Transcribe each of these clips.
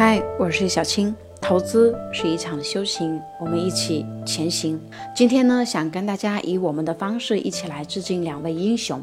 嗨，我是小青。投资是一场修行，我们一起前行。今天呢，想跟大家以我们的方式一起来致敬两位英雄，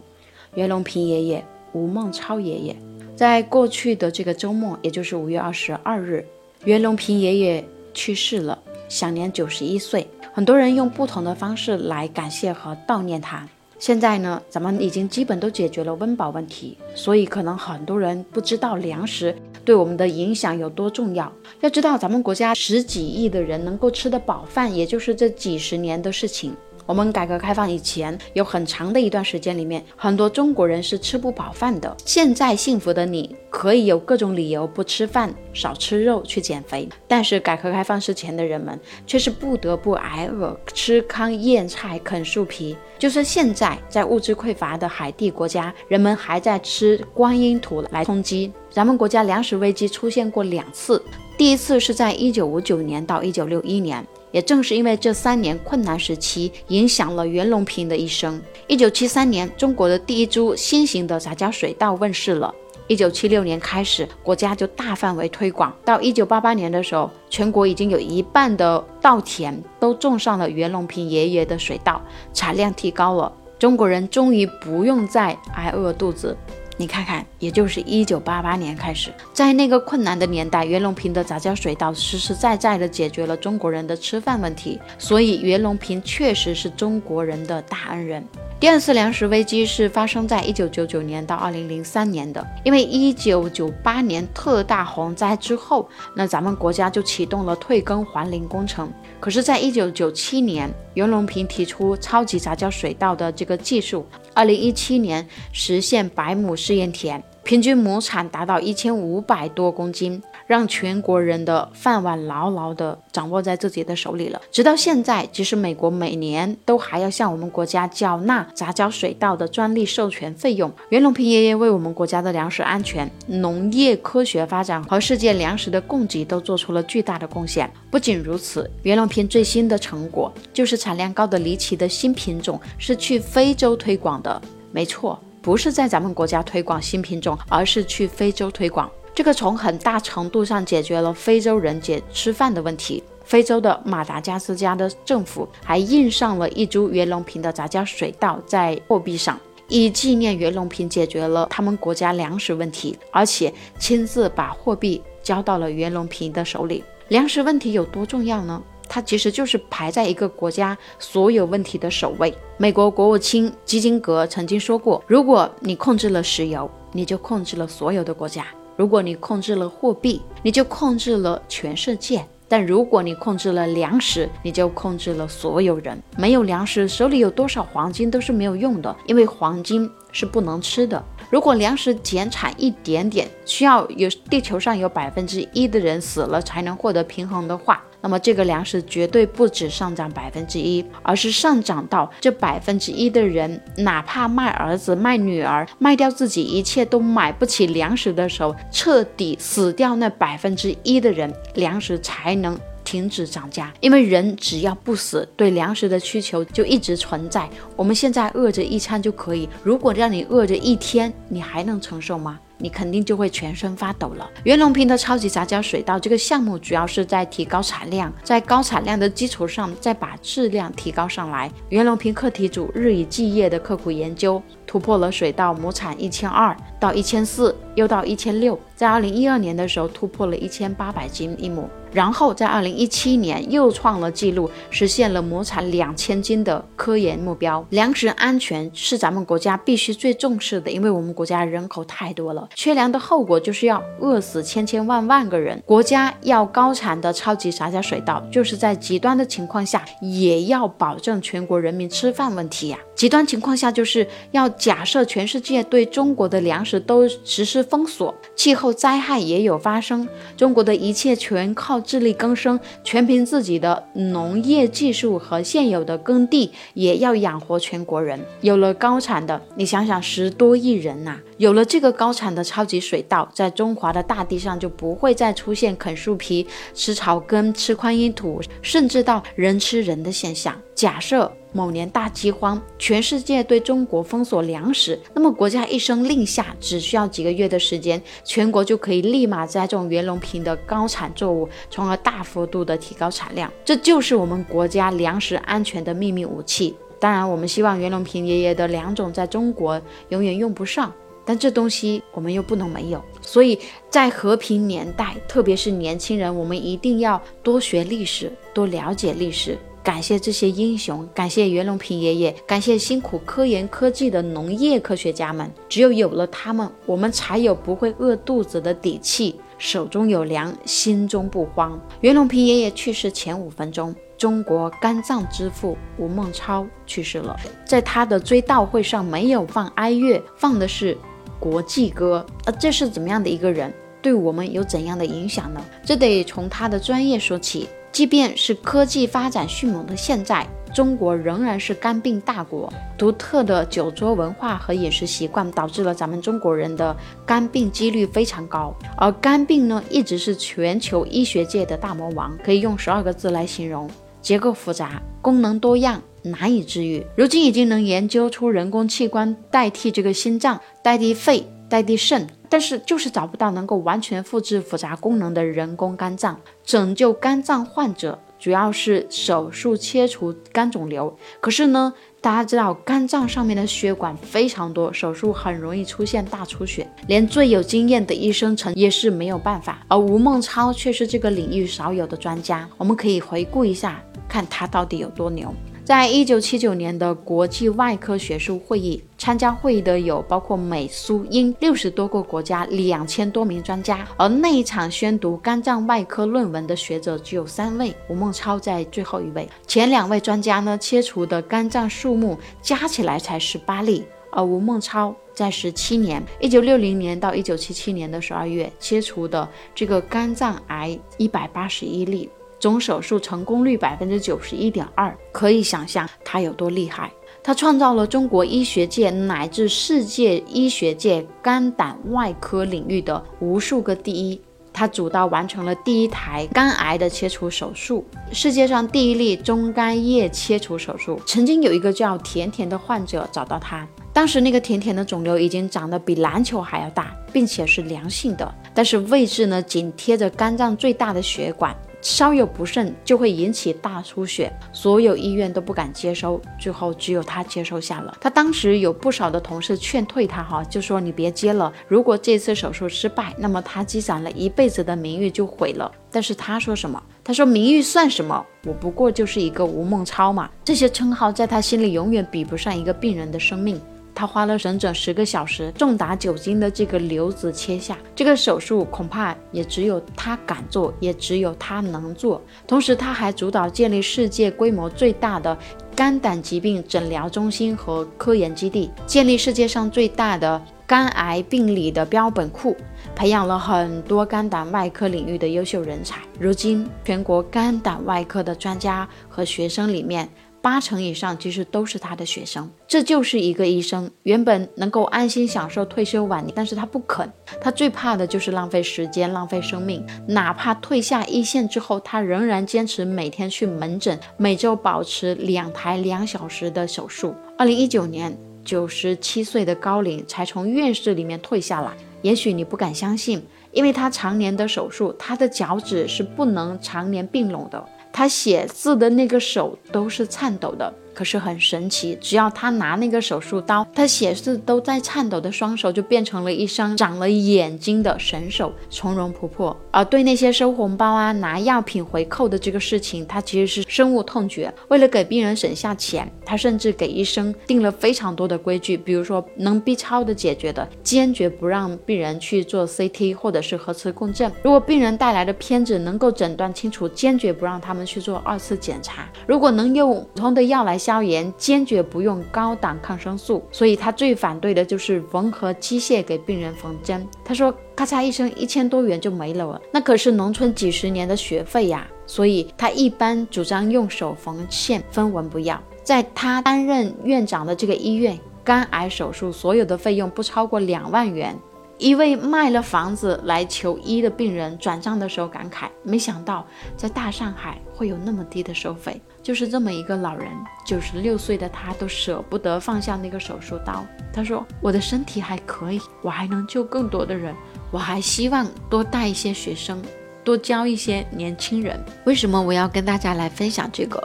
袁隆平爷爷、吴孟超爷爷。在过去的这个周末，也就是5月22日，袁隆平爷爷去世了，享年91岁。很多人用不同的方式来感谢和悼念他。现在呢，咱们已经基本都解决了温饱问题，所以可能很多人不知道粮食对我们的影响有多重要。要知道咱们国家10几亿的人能够吃得饱饭，也就是这几十年的事情。我们改革开放以前，有很长的一段时间里面，很多中国人是吃不饱饭的。现在幸福的你可以有各种理由不吃饭、少吃肉去减肥，但是改革开放之前的人们却是不得不挨饿，吃糠咽菜、啃树皮。就是现在，在物质匮乏的海地国家，人们还在吃观音土来充饥。咱们国家粮食危机出现过2次，第一次是在1959年到1961年，也正是因为这3年困难时期影响了袁隆平的一生。1973年，中国的第一株新型的杂交水稻问世了。1976年开始，国家就大范围推广，到1988年的时候，全国已经有1半的稻田都种上了袁隆平爷爷的水稻，产量提高了，中国人终于不用再挨饿肚子。你看看，也就是1988年开始，在那个困难的年代，袁隆平的杂交水稻实实在在的解决了中国人的吃饭问题，所以袁隆平确实是中国人的大恩人。第2次粮食危机是发生在1999年到2003年的，因为1998年特大洪灾之后，那咱们国家就启动了退耕还林工程。可是，在1997年，袁隆平提出超级杂交水稻的这个技术，2017年实现100亩试验田，平均亩产达到1500多公斤，让全国人的饭碗牢牢地掌握在自己的手里了。直到现在，即使美国每年都还要向我们国家缴纳杂交水稻的专利授权费用，袁隆平爷爷为我们国家的粮食安全、农业科学发展和世界粮食的供给都做出了巨大的贡献。不仅如此，袁隆平最新的成果就是产量高的离奇的新品种是去非洲推广的。没错，不是在咱们国家推广新品种，而是去非洲推广。这个从很大程度上解决了非洲人吃饭的问题。非洲的马达加斯加的政府还印上了一株袁隆平的杂交水稻在货币上，以纪念袁隆平解决了他们国家粮食问题，而且亲自把货币交到了袁隆平的手里。粮食问题有多重要呢？它其实就是排在一个国家所有问题的首位。美国国务卿基辛格曾经说过，如果你控制了石油，你就控制了所有的国家。如果你控制了货币，你就控制了全世界。但如果你控制了粮食，你就控制了所有人。没有粮食，手里有多少黄金都是没有用的，因为黄金是不能吃的。如果粮食减产一点点，需要地球上有1%的人死了才能获得平衡的话，那么这个粮食绝对不止上涨1%，而是上涨到这1%的人，哪怕卖儿子、卖女儿，卖掉自己一切都买不起粮食的时候，彻底死掉那1%的人，粮食才能停止涨价。因为人只要不死，对粮食的需求就一直存在。我们现在饿着一餐就可以，如果让你饿着1天，你还能承受吗？你肯定就会全身发抖了。袁隆平的超级杂交水稻这个项目主要是在提高产量，在高产量的基础上再把质量提高上来。袁隆平课题组日以继夜的刻苦研究，突破了水稻亩产1200到1400，又到1600，在2012年的时候突破了1800斤一亩，然后在2017年又创了纪录，实现了亩产2000斤的科研目标。粮食安全是咱们国家必须最重视的，因为我们国家人口太多了，缺粮的后果就是要饿死千万个人。国家要高产的超级杂交水稻，就是在极端的情况下也要保证全国人民吃饭问题呀。极端情况下就是要假设全世界对中国的粮食都实施封锁，气候灾害也有发生，中国的一切全靠自力更生，全凭自己的农业技术和现有的耕地也要养活全国人。有了高产的，你想想10多亿人呐，有了这个高产的超级水稻，在中华的大地上就不会再出现啃树皮、吃草根、吃观音土，甚至到人吃人的现象。假设某年大饥荒，全世界对中国封锁粮食，那么国家一声令下，只需要几个月的时间，全国就可以立马栽种袁隆平的高产作物，从而大幅度的提高产量。这就是我们国家粮食安全的秘密武器。当然，我们希望袁隆平爷爷的良种在中国永远用不上，但这东西我们又不能没有。所以在和平年代，特别是年轻人，我们一定要多学历史，多了解历史。感谢这些英雄，感谢袁隆平爷爷，感谢辛苦科研科技的农业科学家们。只有了他们，我们才有不会饿肚子的底气，手中有粮，心中不慌。袁隆平爷爷去世前5分钟，中国肝脏之父吴孟超去世了。在他的追悼会上没有放哀乐，放的是国际歌。这是怎么样的一个人，对我们有怎样的影响呢？这得从他的专业说起。即便是科技发展迅猛的现在，中国仍然是肝病大国。独特的酒桌文化和饮食习惯导致了咱们中国人的肝病几率非常高。而肝病呢，一直是全球医学界的大魔王，可以用12个字来形容：结构复杂，功能多样，难以治愈。如今已经能研究出人工器官代替这个心脏，代替肺，代替肾，但是就是找不到能够完全复制复杂功能的人工肝脏。拯救肝脏患者主要是手术切除肝肿瘤，可是呢，大家知道肝脏上面的血管非常多，手术很容易出现大出血，连最有经验的医生也是没有办法。而吴孟超却是这个领域少有的专家，我们可以回顾一下，看他到底有多牛。在1979年的国际外科学术会议，参加会议的有包括美、苏、英60多个国家2000多名专家，而那一场宣读肝脏外科论文的学者只有3位，吴孟超在最后一位。前2位专家呢，切除的肝脏数目加起来才18例，而吴孟超在17年1960年到1977年的12月切除的这个肝脏癌181例，总手术成功率91.2%，可以想象他有多厉害。他创造了中国医学界乃至世界医学界肝胆外科领域的无数个第一。他主导完成了第一台肝癌的切除手术，世界上第一例中肝叶切除手术。曾经有一个叫甜甜的患者找到他，当时那个甜甜的肿瘤已经长得比篮球还要大，并且是良性的，但是位置呢紧贴着肝脏最大的血管，稍有不慎就会引起大出血，所有医院都不敢接收，最后只有他接收下了。他当时有不少的同事劝退他就说你别接了，如果这次手术失败，那么他积攒了一辈子的名誉就毁了。但是他说什么？他说名誉算什么，我不过就是一个吴孟超嘛。这些称号在他心里永远比不上一个病人的生命。他花了整整10个小时，重达9斤的这个瘤子切下，这个手术恐怕也只有他敢做，也只有他能做。同时他还主导建立世界规模最大的肝胆疾病诊疗中心和科研基地，建立世界上最大的肝癌病理的标本库，培养了很多肝胆外科领域的优秀人才。如今全国肝胆外科的专家和学生里面，80%以上其实都是他的学生。这就是一个医生，原本能够安心享受退休晚年，但是他不肯。他最怕的就是浪费时间，浪费生命。哪怕退下一线之后，他仍然坚持每天去门诊，每周保持2台2小时的手术。2019年，97岁的高龄才从院士里面退下来。也许你不敢相信，因为他常年的手术，他的脚趾是不能常年并拢的。他写字的那个手都是颤抖的，可是很神奇，只要他拿那个手术刀，他写字都在颤抖的双手就变成了一双长了眼睛的神手，从容不迫。而对那些收红包啊、拿药品回扣的这个事情，他其实是深恶痛绝。为了给病人省下钱，他甚至给医生定了非常多的规矩，比如说能 B 超的解决的，坚决不让病人去做 CT 或者是核磁共振；如果病人带来的片子能够诊断清楚，坚决不让他们去做2次检查；如果能用普通的药来消炎，坚决不用高档抗生素。所以他最反对的就是缝合机械给病人缝针。他说咔嚓一声1000多元就没了，那可是农村几十年的学费呀。所以他一般主张用手缝线，分文不要。在他担任院长的这个医院，肝癌手术所有的费用不超过2万元。一位卖了房子来求医的病人转账的时候感慨，没想到在大上海会有那么低的收费。就是这么一个老人，96岁的他都舍不得放下那个手术刀。他说，我的身体还可以，我还能救更多的人，我还希望多带一些学生，多教一些年轻人。为什么我要跟大家来分享这个？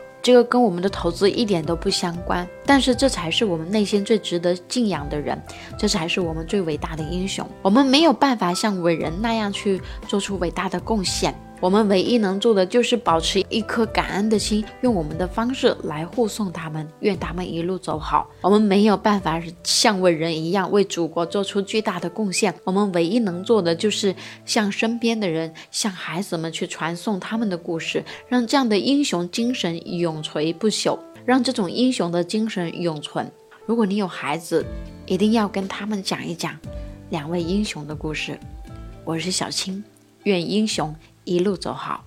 跟我们的投资一点都不相关，但是这才是我们内心最值得敬仰的人，这才是我们最伟大的英雄。我们没有办法像伟人那样去做出伟大的贡献，我们唯一能做的就是保持一颗感恩的心，用我们的方式来护送他们，愿他们一路走好。我们没有办法像伟人一样为祖国做出巨大的贡献，我们唯一能做的就是向身边的人，向孩子们去传颂他们的故事，让这样的英雄精神永垂不朽，让这种英雄的精神永存。如果你有孩子，一定要跟他们讲一讲两位英雄的故事。我是小青，愿英雄一路走好。